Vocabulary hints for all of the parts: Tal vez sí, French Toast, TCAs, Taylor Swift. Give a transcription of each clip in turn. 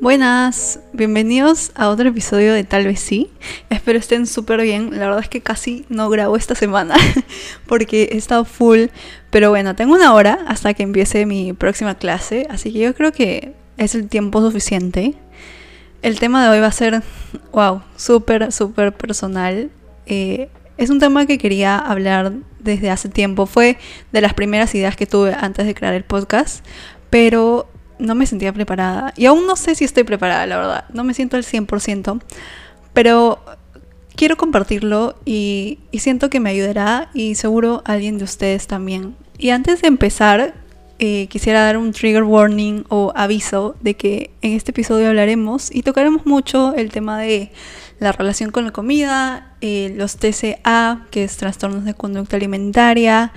Buenas, bienvenidos a otro episodio de Tal vez sí. Espero estén súper bien. La verdad es que casi no grabo esta semana porque he estado full. Pero bueno, tengo una hora hasta que empiece mi próxima clase, así que yo creo que es el tiempo suficiente. El tema de hoy va a ser, wow, súper, súper personal. Es un tema que quería hablar desde hace tiempo. Fue de las primeras ideas que tuve antes de crear el podcast, pero no me sentía preparada. Y aún no sé si estoy preparada, la verdad. No me siento al 100%. Pero quiero compartirlo y siento que me ayudará. Y seguro alguien de ustedes también. Y antes de empezar, quisiera dar un trigger warning o aviso de que en este episodio hablaremos y tocaremos mucho el tema de la relación con la comida, los TCA, que es trastornos de conducta alimentaria,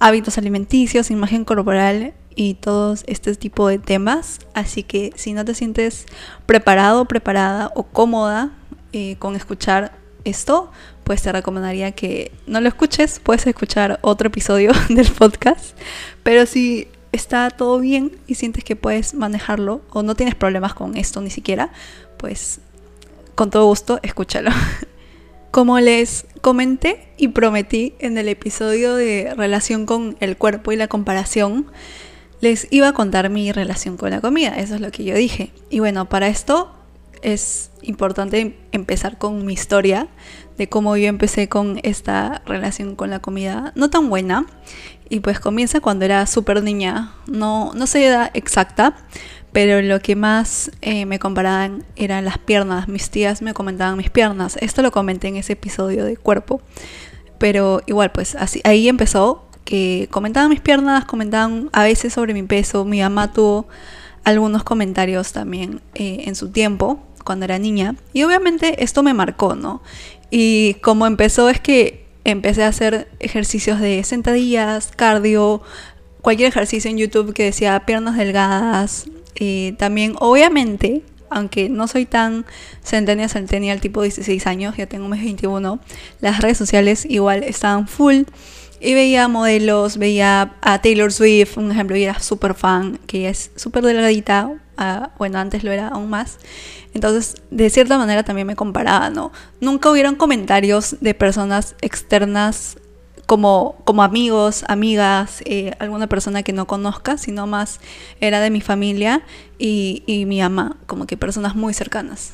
hábitos alimenticios, imagen corporal y todos este tipo de temas. Así que si no te sientes preparado, preparada o cómoda con escuchar esto, pues te recomendaría que no lo escuches. Puedes escuchar otro episodio del podcast, pero si está todo bien y sientes que puedes manejarlo o no tienes problemas con esto ni siquiera, pues con todo gusto escúchalo. Como les comenté y prometí en el episodio de relación con el cuerpo y la comparación, les iba a contar mi relación con la comida, eso es lo que yo dije. Y bueno, para esto es importante empezar con mi historia de cómo yo empecé con esta relación con la comida no tan buena. Y pues comienza cuando era súper niña, no sé edad exacta, pero lo que más me comparaban eran las piernas. Mis tías me comentaban mis piernas, esto lo comenté en ese episodio de cuerpo. Pero igual pues así, ahí empezó, que comentaban mis piernas, comentaban a veces sobre mi peso. Mi mamá tuvo algunos comentarios también en su tiempo, cuando era niña. Y obviamente esto me marcó, ¿no? Y como empezó es que empecé a hacer ejercicios de sentadillas, cardio, cualquier ejercicio en YouTube que decía piernas delgadas. También, obviamente, aunque no soy tan centennial, tipo 16 años, ya tengo más 21, las redes sociales igual estaban full. Y veía modelos, veía a Taylor Swift, un ejemplo, y era súper fan, que ella es súper delgadita, bueno, antes lo era aún más. Entonces, de cierta manera también me comparaba, ¿no? Nunca hubieron comentarios de personas externas como amigos, amigas, alguna persona que no conozca, sino más era de mi familia y mi mamá, como que personas muy cercanas.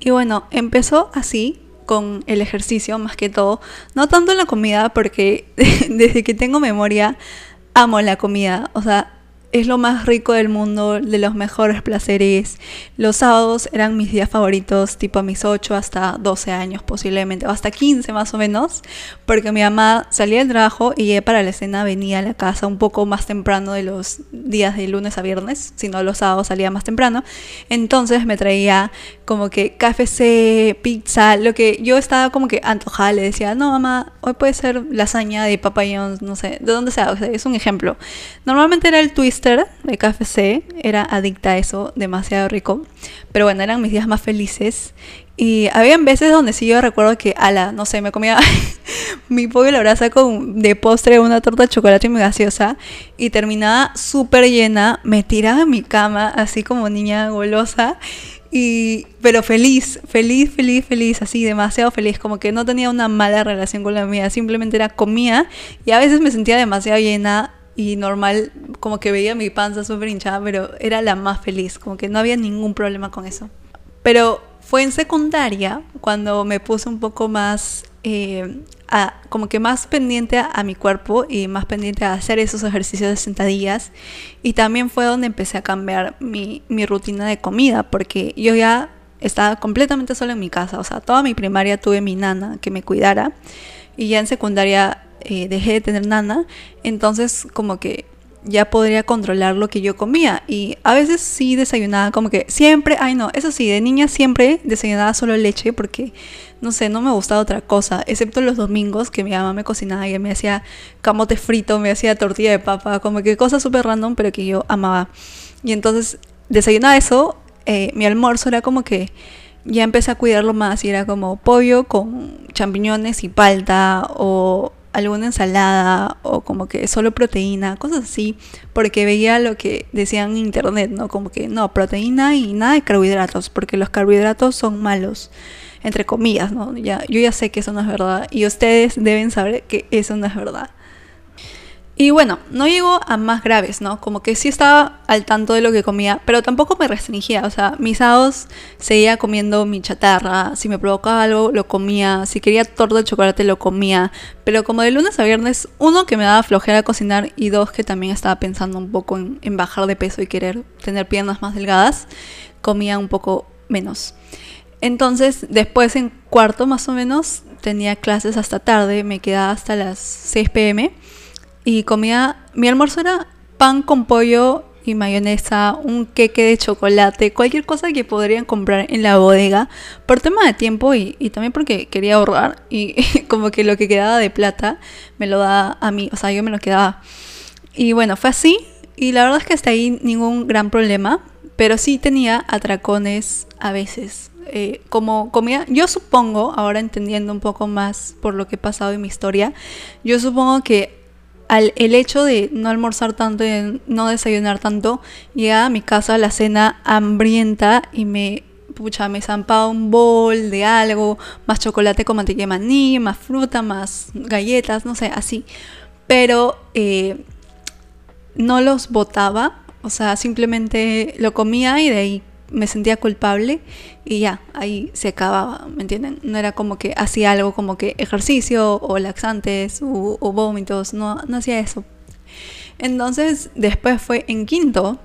Y bueno, empezó así, con el ejercicio más que todo, no tanto en la comida, porque desde que tengo memoria amo la comida, o sea, es lo más rico del mundo, de los mejores placeres. Los sábados eran mis días favoritos, tipo a mis 8 hasta 12 años posiblemente, o hasta 15 más o menos, porque mi mamá salía del trabajo y para la cena venía a la casa un poco más temprano de los días de lunes a viernes, sino los sábados salía más temprano. Entonces me traía como que KFC, pizza, lo que yo estaba como que antojada. Le decía, no mamá, hoy puede ser lasaña de Papa John's, no sé, de dónde sea, o sea, es un ejemplo. Normalmente era el twist de KFC, era adicta a eso, demasiado rico. Pero bueno, eran mis días más felices. Y habían veces donde sí yo recuerdo que, ala, no sé, me comía mi pollo a la brasa con de postre una torta de chocolate y mi gaseosa, y terminaba súper llena. Me tiraba en mi cama así como niña golosa, pero feliz, así demasiado feliz, como que no tenía una mala relación con la comida, simplemente era comida. Y a veces me sentía demasiado llena y normal, como que veía mi panza súper hinchada, pero era la más feliz, como que no había ningún problema con eso. Pero fue en secundaria cuando me puse un poco más, como que más pendiente a mi cuerpo y más pendiente a hacer esos ejercicios de sentadillas. Y también fue donde empecé a cambiar mi rutina de comida, porque yo ya estaba completamente sola en mi casa. O sea, toda mi primaria tuve mi nana que me cuidara, y ya en secundaria dejé de tener nana. Entonces como que ya podría controlar lo que yo comía. Y a veces sí desayunaba como que siempre, eso sí, de niña siempre desayunaba solo leche, porque no sé, no me gustaba otra cosa, excepto los domingos que mi mamá me cocinaba y me hacía camote frito, me hacía tortilla de papa, como que cosas súper random, pero que yo amaba. Y entonces desayunaba eso. Mi almuerzo era como que ya empecé a cuidarlo más, y era como pollo con champiñones y palta, o alguna ensalada o como que solo proteína, cosas así, porque veía lo que decían en internet, ¿no? Como que no, proteína y nada de carbohidratos, porque los carbohidratos son malos, entre comillas, ¿no? Ya, yo ya sé que eso no es verdad y ustedes deben saber que eso no es verdad. Y bueno, no llegó a más graves, ¿no? Como que sí estaba al tanto de lo que comía, pero tampoco me restringía. O sea, mis sábados seguía comiendo mi chatarra. Si me provocaba algo, lo comía. Si quería torta de chocolate, lo comía. Pero como de lunes a viernes, uno, que me daba flojera cocinar, y dos, que también estaba pensando un poco en bajar de peso y querer tener piernas más delgadas, comía un poco menos. Entonces, después en cuarto más o menos, tenía clases hasta tarde. Me quedaba hasta las 6 p.m. Y comía, mi almuerzo era pan con pollo y mayonesa, un queque de chocolate, cualquier cosa que podrían comprar en la bodega, por tema de tiempo y también porque quería ahorrar, y como que lo que quedaba de plata me lo daba a mí, o sea, yo me lo quedaba. Y bueno, fue así, y la verdad es que hasta ahí ningún gran problema, pero sí tenía atracones a veces. Como comía, yo supongo, ahora entendiendo un poco más por lo que he pasado en mi historia, yo supongo que el hecho de no almorzar tanto y de no desayunar tanto, llegaba a mi casa a la cena hambrienta y me zampaba un bol de algo, más chocolate con mantequilla de maní, más fruta, más galletas, no sé, así. Pero no los botaba, o sea, simplemente lo comía y de ahí me sentía culpable y ya, ahí se acababa, ¿me entienden? No era como que hacía algo como que ejercicio o laxantes o vómitos, no hacía eso. Entonces, después fue en quinto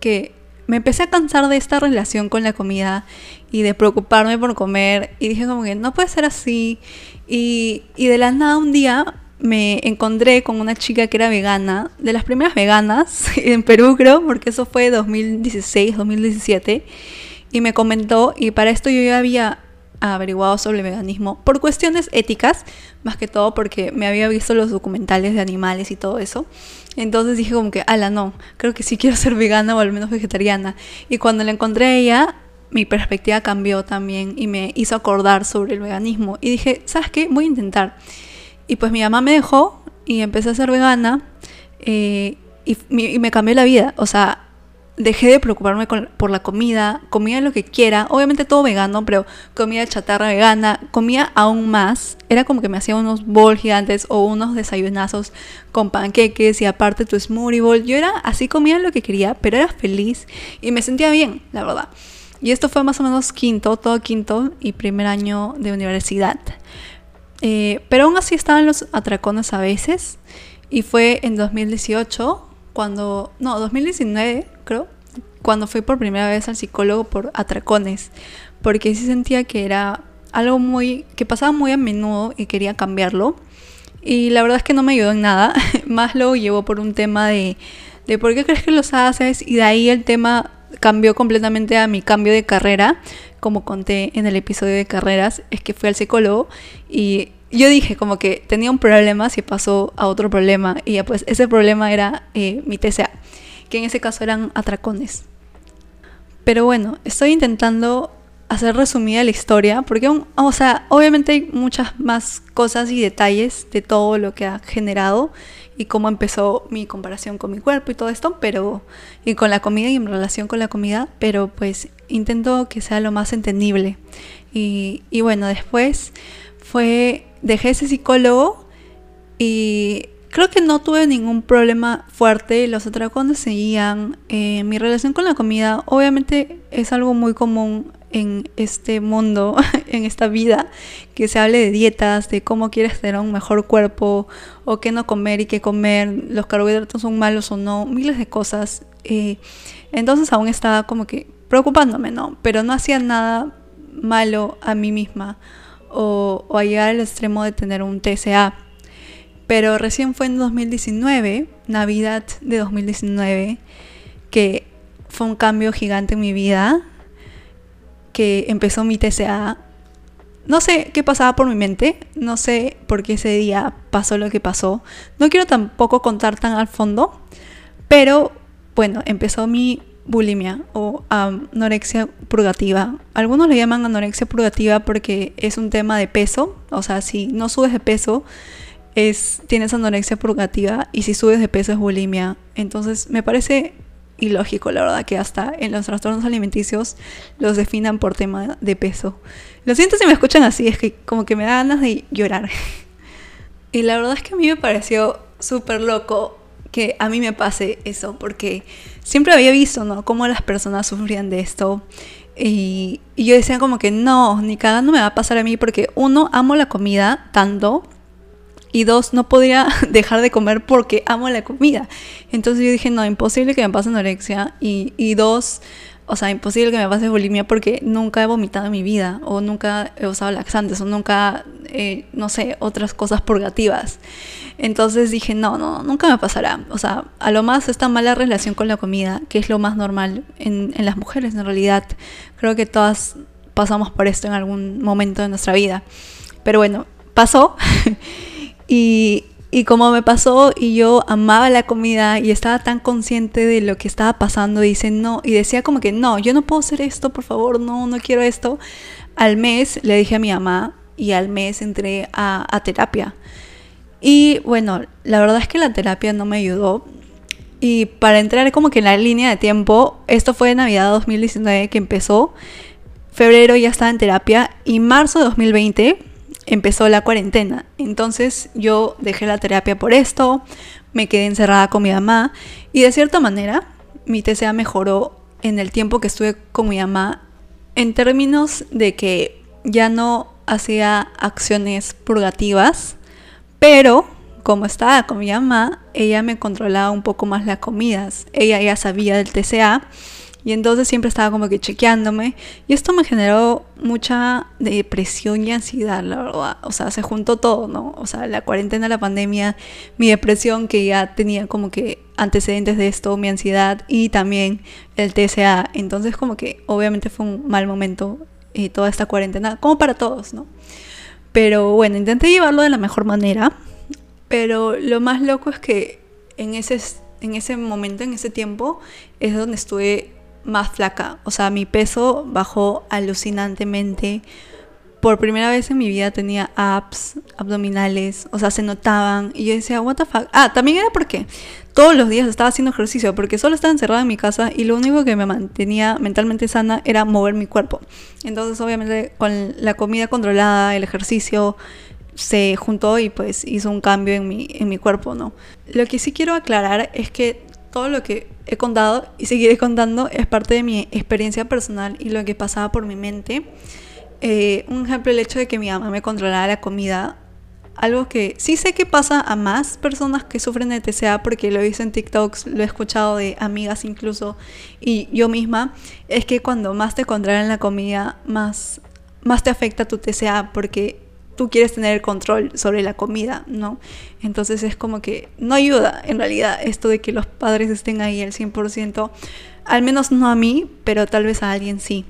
que me empecé a cansar de esta relación con la comida y de preocuparme por comer, y dije como que no puede ser así, y de la nada un día me encontré con una chica que era vegana, de las primeras veganas en Perú, creo, porque eso fue 2016, 2017, y me comentó, y para esto yo ya había averiguado sobre el veganismo por cuestiones éticas, más que todo porque me había visto los documentales de animales y todo eso. Entonces dije como que, ala, no, creo que sí quiero ser vegana o al menos vegetariana. Y cuando la encontré a ella, mi perspectiva cambió también y me hizo acordar sobre el veganismo. Y dije, ¿sabes qué? Voy a intentar. Y pues mi mamá me dejó y empecé a ser vegana y me cambió la vida. O sea, dejé de preocuparme por la comida, comía lo que quiera, obviamente todo vegano, pero comía chatarra vegana, comía aún más. Era como que me hacía unos bowls gigantes o unos desayunazos con panqueques y aparte tu smoothie bowl. Yo era así, comía lo que quería, pero era feliz y me sentía bien, la verdad. Y esto fue más o menos quinto, todo quinto y primer año de universidad. Pero aún así estaban los atracones a veces, y fue en 2019 creo, cuando fui por primera vez al psicólogo por atracones, porque sí sentía que era algo que pasaba muy a menudo y quería cambiarlo, y la verdad es que no me ayudó en nada. Más lo llevó por un tema de por qué crees que los haces, y de ahí el tema cambió completamente a mi cambio de carrera. Como conté en el episodio de carreras, es que fui al psicólogo y yo dije como que tenía un problema, se pasó a otro problema, y ya pues ese problema era mi TCA, que en ese caso eran atracones. Pero bueno, estoy intentando hacer resumida la historia, porque o sea, obviamente hay muchas más cosas y detalles de todo lo que ha generado y cómo empezó mi comparación con mi cuerpo y todo esto, pero y con la comida y en relación con la comida, pero pues intento que sea lo más entendible. Y bueno, después dejé ese psicólogo y creo que no tuve ningún problema fuerte, los atracones seguían. Mi relación con la comida obviamente es algo muy común en este mundo, en esta vida, que se hable de dietas, de cómo quieres tener un mejor cuerpo, o qué no comer y qué comer, los carbohidratos son malos o no, miles de cosas. Entonces aún estaba como que preocupándome, ¿no? Pero no hacía nada malo a mí misma, o a llegar al extremo de tener un TCA. Pero recién fue en 2019, Navidad de 2019, que fue un cambio gigante en mi vida, que empezó mi TCA. No sé qué pasaba por mi mente, no sé por qué ese día pasó lo que pasó. No quiero tampoco contar tan al fondo, pero bueno, empezó mi bulimia o anorexia purgativa. Algunos le llaman anorexia purgativa porque es un tema de peso, o sea, si no subes de peso tienes anorexia purgativa, y si subes de peso es bulimia. Entonces me parece ilógico, la verdad, que hasta en los trastornos alimenticios los definan por tema de peso. Lo siento si me escuchan así, es que como que me da ganas de llorar. Y la verdad es que a mí me pareció súper loco que a mí me pase eso, porque siempre había visto, ¿no?, cómo las personas sufrían de esto. Y yo decía como que no, ni cagando me va a pasar a mí, porque uno, amo la comida tanto, y dos, no podría dejar de comer porque amo la comida. Entonces yo dije, no, imposible que me pase anorexia. Y dos, o sea, imposible que me pase bulimia, porque nunca he vomitado en mi vida, o nunca he usado laxantes, o nunca, no sé, otras cosas purgativas. Entonces dije, no, nunca me pasará. O sea, a lo más esta mala relación con la comida, que es lo más normal en las mujeres en realidad. Creo que todas pasamos por esto en algún momento de nuestra vida. Pero bueno, pasó. Y como me pasó, y yo amaba la comida y estaba tan consciente de lo que estaba pasando, y decía como que no, yo no puedo hacer esto, por favor, no quiero esto. Al mes le dije a mi mamá, y al mes entré a terapia. Y bueno, la verdad es que la terapia no me ayudó. Y para entrar como que en la línea de tiempo, esto fue en Navidad 2019 que empezó. Febrero ya estaba en terapia, y marzo de 2020... empezó la cuarentena. Entonces yo dejé la terapia por esto, me quedé encerrada con mi mamá, y de cierta manera mi TCA mejoró en el tiempo que estuve con mi mamá, en términos de que ya no hacía acciones purgativas, pero como estaba con mi mamá, ella me controlaba un poco más las comidas. Ella ya sabía del TCA, y entonces siempre estaba como que chequeándome. Y esto me generó mucha depresión y ansiedad, la verdad. O sea, se juntó todo, ¿no? O sea, la cuarentena, la pandemia, mi depresión, que ya tenía como que antecedentes de esto, mi ansiedad, y también el TCA. Entonces como que obviamente fue un mal momento, toda esta cuarentena, como para todos, ¿no? Pero bueno, intenté llevarlo de la mejor manera. Pero lo más loco es que en ese momento, en ese tiempo, es donde estuve más flaca. O sea, mi peso bajó alucinantemente. Por primera vez en mi vida tenía abs, abdominales, o sea, se notaban, y yo decía, what the fuck. Ah, también era porque todos los días estaba haciendo ejercicio, porque solo estaba encerrada en mi casa, y lo único que me mantenía mentalmente sana era mover mi cuerpo. Entonces obviamente con la comida controlada, el ejercicio se juntó, y pues hizo un cambio en mi cuerpo, ¿no? Lo que sí quiero aclarar es que todo lo que he contado y seguiré contando es parte de mi experiencia personal y lo que pasaba por mi mente. Un ejemplo, el hecho de que mi mamá me controlara la comida, algo que sí sé que pasa a más personas que sufren de TCA, porque lo he visto en TikToks, lo he escuchado de amigas incluso, y yo misma, es que cuando más te controlan la comida, más te afecta tu TCA, porque tú quieres tener el control sobre la comida, ¿no? Entonces es como que no ayuda en realidad esto de que los padres estén ahí al 100%, al menos no a mí, pero tal vez a alguien sí.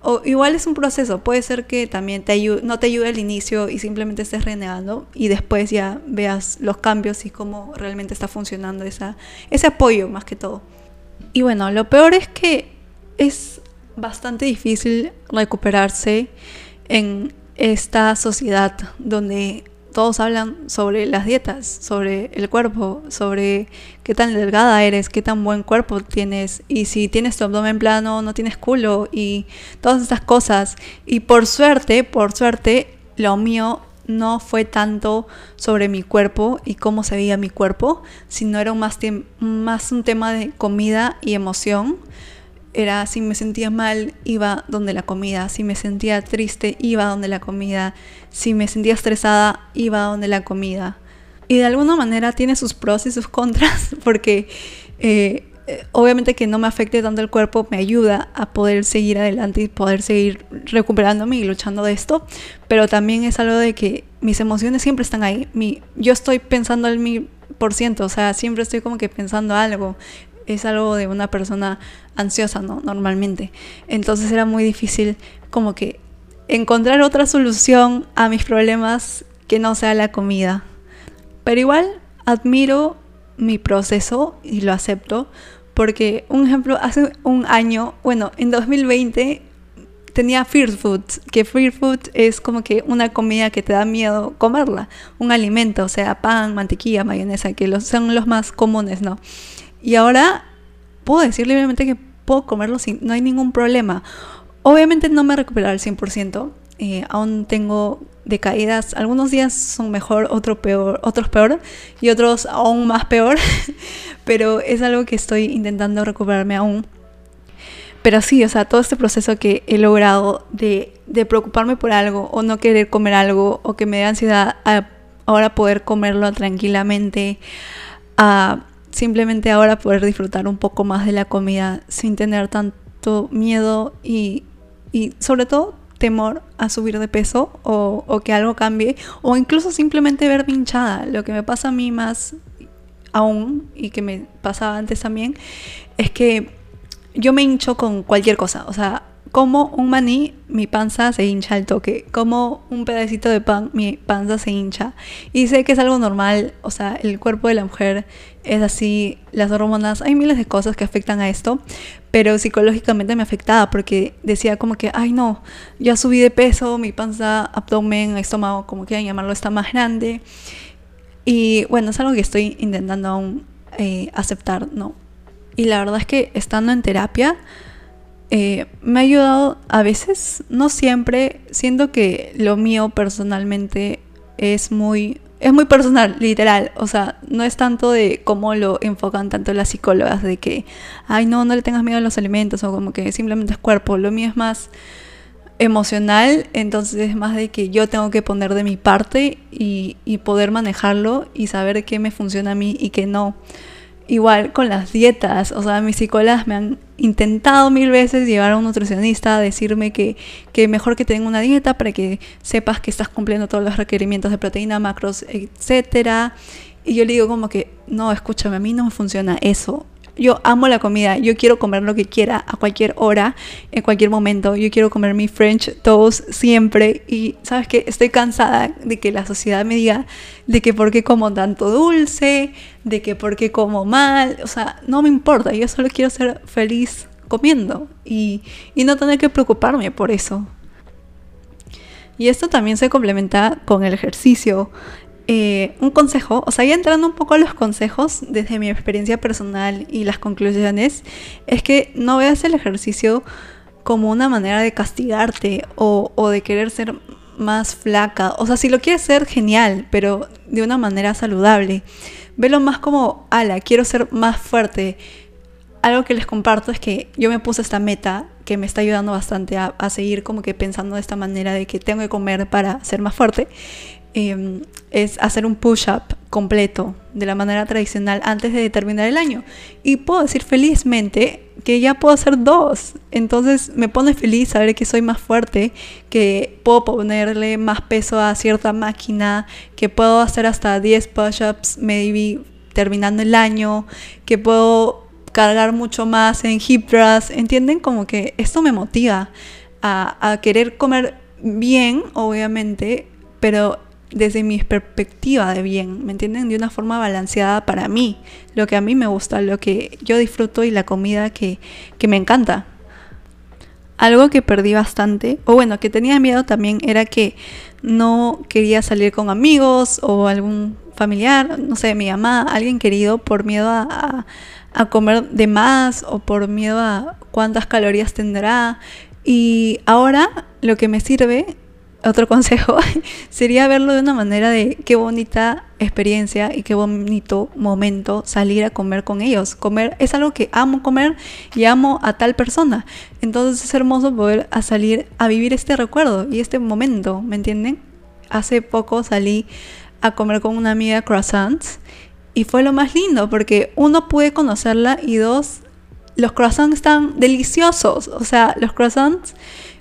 O igual es un proceso, puede ser que también no te ayude al inicio y simplemente estés renegando, y después ya veas los cambios y cómo realmente está funcionando ese apoyo, más que todo. Y bueno, lo peor es que es bastante difícil recuperarse en esta sociedad donde todos hablan sobre las dietas, sobre el cuerpo, sobre qué tan delgada eres, qué tan buen cuerpo tienes, y si tienes tu abdomen plano, no tienes culo, y todas estas cosas. Y por suerte, lo mío no fue tanto sobre mi cuerpo y cómo se veía mi cuerpo, sino era más un tema de comida y emoción. Era, si me sentía mal, iba donde la comida. Si me sentía triste, iba donde la comida. Si me sentía estresada, iba donde la comida. Y de alguna manera tiene sus pros y sus contras, porque obviamente que no me afecte tanto el cuerpo me ayuda a poder seguir adelante y poder seguir recuperándome y luchando de esto. Pero también es algo de que mis emociones siempre están ahí. Yo estoy pensando al 1000%, o sea, siempre estoy como que pensando algo. Es algo de una persona ansiosa, ¿no? Normalmente. Entonces era muy difícil como que encontrar otra solución a mis problemas que no sea la comida. Pero igual admiro mi proceso y lo acepto, porque un ejemplo, hace un año, bueno, en 2020 tenía fear food, que fear food es como que una comida que te da miedo comerla, un alimento, o sea, pan, mantequilla, mayonesa, que son los más comunes, ¿no? Y ahora puedo decir libremente que puedo comerlo sin, no hay ningún problema. Obviamente no me he recuperado al 100%, aún tengo decaídas, algunos días son mejor, otros peor y otros aún más peor, pero es algo que estoy intentando recuperarme aún. Pero sí, o sea, todo este proceso que he logrado de preocuparme por algo o no querer comer algo o que me dé ansiedad, a ahora poder comerlo tranquilamente, a simplemente ahora poder disfrutar un poco más de la comida sin tener tanto miedo y sobre todo temor a subir de peso o que algo cambie o incluso simplemente verme hinchada. Lo que me pasa a mí más aún y que me pasaba antes también es que yo me hincho con cualquier cosa, o sea, como un maní, mi panza se hincha al toque, como un pedacito de pan, mi panza se hincha. Y sé que es algo normal, o sea, el cuerpo de la mujer es así, las hormonas, hay miles de cosas que afectan a esto, pero psicológicamente me afectaba porque decía como que, ay no, ya subí de peso, mi panza, abdomen, estómago, como quieran llamarlo, está más grande. Y bueno, es algo que estoy intentando aún aceptar, ¿no? Y la verdad es que estando en terapia me ha ayudado a veces, no siempre, siento que lo mío personalmente es muy personal, literal. O sea, no es tanto de cómo lo enfocan tanto las psicólogas de que, ay no, no le tengas miedo a los alimentos o como que simplemente es cuerpo. Lo mío es más emocional, entonces es más de que yo tengo que poner de mi parte y poder manejarlo y saber qué me funciona a mí y qué no. Igual con las dietas, o sea, mis psicólogas me han intentado mil veces llevar a un nutricionista a decirme que mejor que tenga una dieta para que sepas que estás cumpliendo todos los requerimientos de proteína, macros, etc. Y yo le digo como que, no, escúchame, a mí no me funciona eso. Yo amo la comida, yo quiero comer lo que quiera a cualquier hora, en cualquier momento. Yo quiero comer mi French Toast siempre. Y, ¿sabes qué? Estoy cansada de que la sociedad me diga de que por qué como tanto dulce, de que por qué como mal. O sea, no me importa, yo solo quiero ser feliz comiendo y no tener que preocuparme por eso. Y esto también se complementa con el ejercicio. Un consejo, o sea, ya entrando un poco a los consejos desde mi experiencia personal y las conclusiones, es que no veas el ejercicio como una manera de castigarte o de querer ser más flaca. O sea, si lo quieres ser, genial, pero de una manera saludable. Velo más como, ala, quiero ser más fuerte. Algo que les comparto es que yo me puse esta meta que me está ayudando bastante a seguir como que pensando de esta manera de que tengo que comer para ser más fuerte. Es hacer un push-up completo de la manera tradicional antes de terminar el año. Y puedo decir felizmente que ya puedo hacer 2. Entonces me pone feliz saber que soy más fuerte, que puedo ponerle más peso a cierta máquina, que puedo hacer hasta 10 push-ups maybe terminando el año, que puedo cargar mucho más en hip thrust. ¿Entienden? Como que esto me motiva a querer comer bien, obviamente, pero desde mi perspectiva de bien, ¿me entienden? De una forma balanceada para mí, lo que a mí me gusta, lo que yo disfruto y la comida que me encanta. Algo que perdí bastante, o bueno, que tenía miedo también, era que no quería salir con amigos o algún familiar, no sé, mi mamá, alguien querido, por miedo a comer de más o por miedo a cuántas calorías tendrá. Y ahora lo que me sirve, otro consejo, sería verlo de una manera de qué bonita experiencia y qué bonito momento salir a comer con ellos. Comer es algo que amo comer y amo a tal persona. Entonces es hermoso poder salir a vivir este recuerdo y este momento, ¿me entienden? Hace poco salí a comer con una amiga croissants y fue lo más lindo porque 1, pude conocerla y 2, los croissants están deliciosos. O sea, los croissants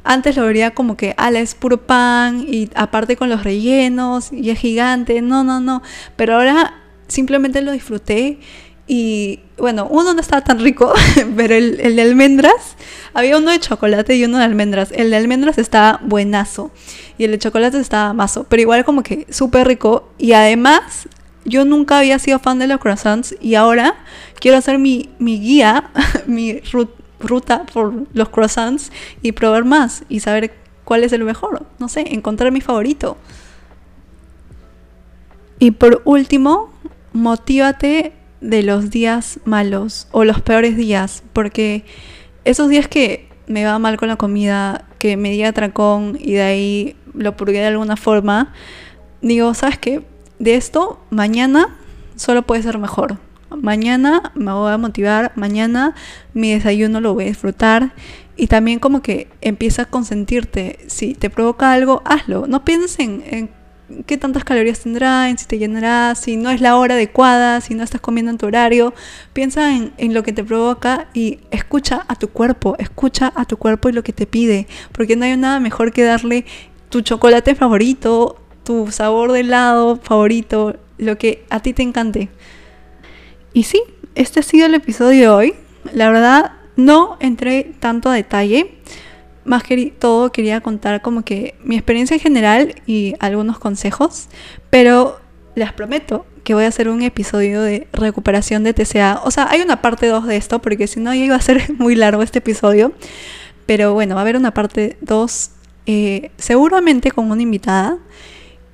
antes lo vería como que, ala, es puro pan y aparte con los rellenos y es gigante, no. Pero ahora simplemente lo disfruté y, bueno, uno no estaba tan rico, pero el de almendras, había uno de chocolate y uno de almendras. El de almendras estaba buenazo y el de chocolate estaba mazo, pero igual como que súper rico. Y además, yo nunca había sido fan de los croissants y ahora quiero hacer mi guía, mi ruta por los croissants y probar más y saber cuál es el mejor, no sé, encontrar mi favorito. Y por último, motívate de los días malos o los peores días, porque esos días que me va mal con la comida, que me di atracón y de ahí lo purgué de alguna forma, digo, ¿sabes qué? De esto, mañana solo puede ser mejor. Mañana me voy a motivar, mañana mi desayuno lo voy a disfrutar. Y también como que empieza a consentirte. Si te provoca algo, hazlo. No pienses en qué tantas calorías tendrá, en si te llenará, si no es la hora adecuada, si no estás comiendo en tu horario. Piensa en lo que te provoca y escucha a tu cuerpo y lo que te pide. Porque no hay nada mejor que darle tu chocolate favorito, tu sabor de helado favorito, lo que a ti te encante. Y sí, este ha sido el episodio de hoy. La verdad, no entré tanto a detalle. Más que todo, quería contar como que mi experiencia en general y algunos consejos. Pero les prometo que voy a hacer un episodio de recuperación de TCA. O sea, hay una parte 2 de esto, porque si no ya iba a ser muy largo este episodio. Pero bueno, va a haber una parte 2 seguramente con una invitada.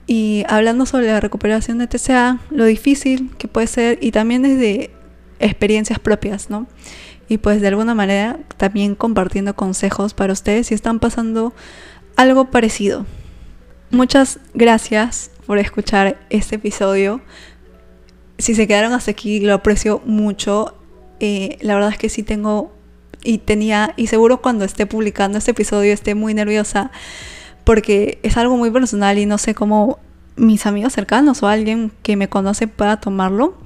Y hablando sobre la recuperación de TCA, lo difícil que puede ser y también desde experiencias propias, ¿no? Y pues de alguna manera también compartiendo consejos para ustedes si están pasando algo parecido. Muchas gracias por escuchar este episodio. Si se quedaron hasta aquí, lo aprecio mucho. La verdad es que sí tenía, y seguro cuando esté publicando este episodio esté muy nerviosa, porque es algo muy personal y no sé cómo mis amigos cercanos o alguien que me conoce pueda tomarlo.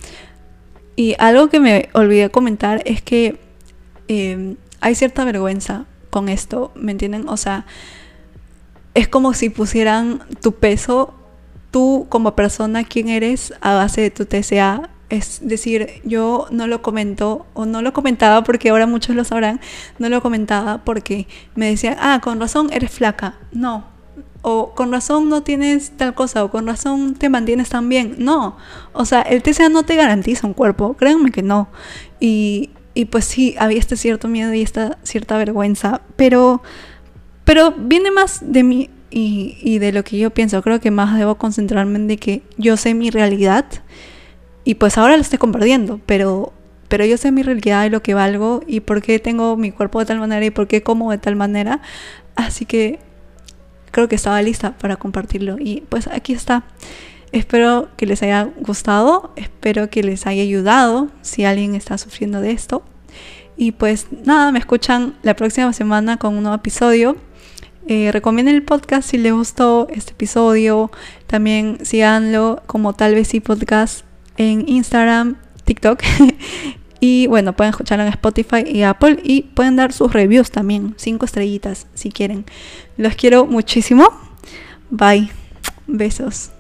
Y algo que me olvidé comentar es que hay cierta vergüenza con esto, ¿me entienden? O sea, es como si pusieran tu peso, tú como persona, quién eres a base de tu TCA. Es decir, yo no lo comento o no lo comentaba porque ahora muchos lo sabrán, no lo comentaba porque me decían, con razón eres flaca, no, o con razón no tienes tal cosa, o con razón te mantienes tan bien, no. O sea, el TCA no te garantiza un cuerpo, créanme que no. Y pues sí, había este cierto miedo y esta cierta vergüenza, pero viene más de mí y de lo que yo pienso. Creo que más debo concentrarme en de que yo sé mi realidad. Y pues ahora lo estoy compartiendo, pero yo sé mi realidad y lo que valgo y por qué tengo mi cuerpo de tal manera y por qué como de tal manera. Así que creo que estaba lista para compartirlo. Y pues aquí está. Espero que les haya gustado, espero que les haya ayudado si alguien está sufriendo de esto. Y pues nada, me escuchan la próxima semana con un nuevo episodio. Recomienden el podcast si les gustó este episodio. También síganlo como Tal vez sí podcast en Instagram, TikTok y bueno, pueden escucharlo en Spotify y Apple y pueden dar sus reviews también, 5 estrellitas si quieren. Los quiero muchísimo. Bye. Besos.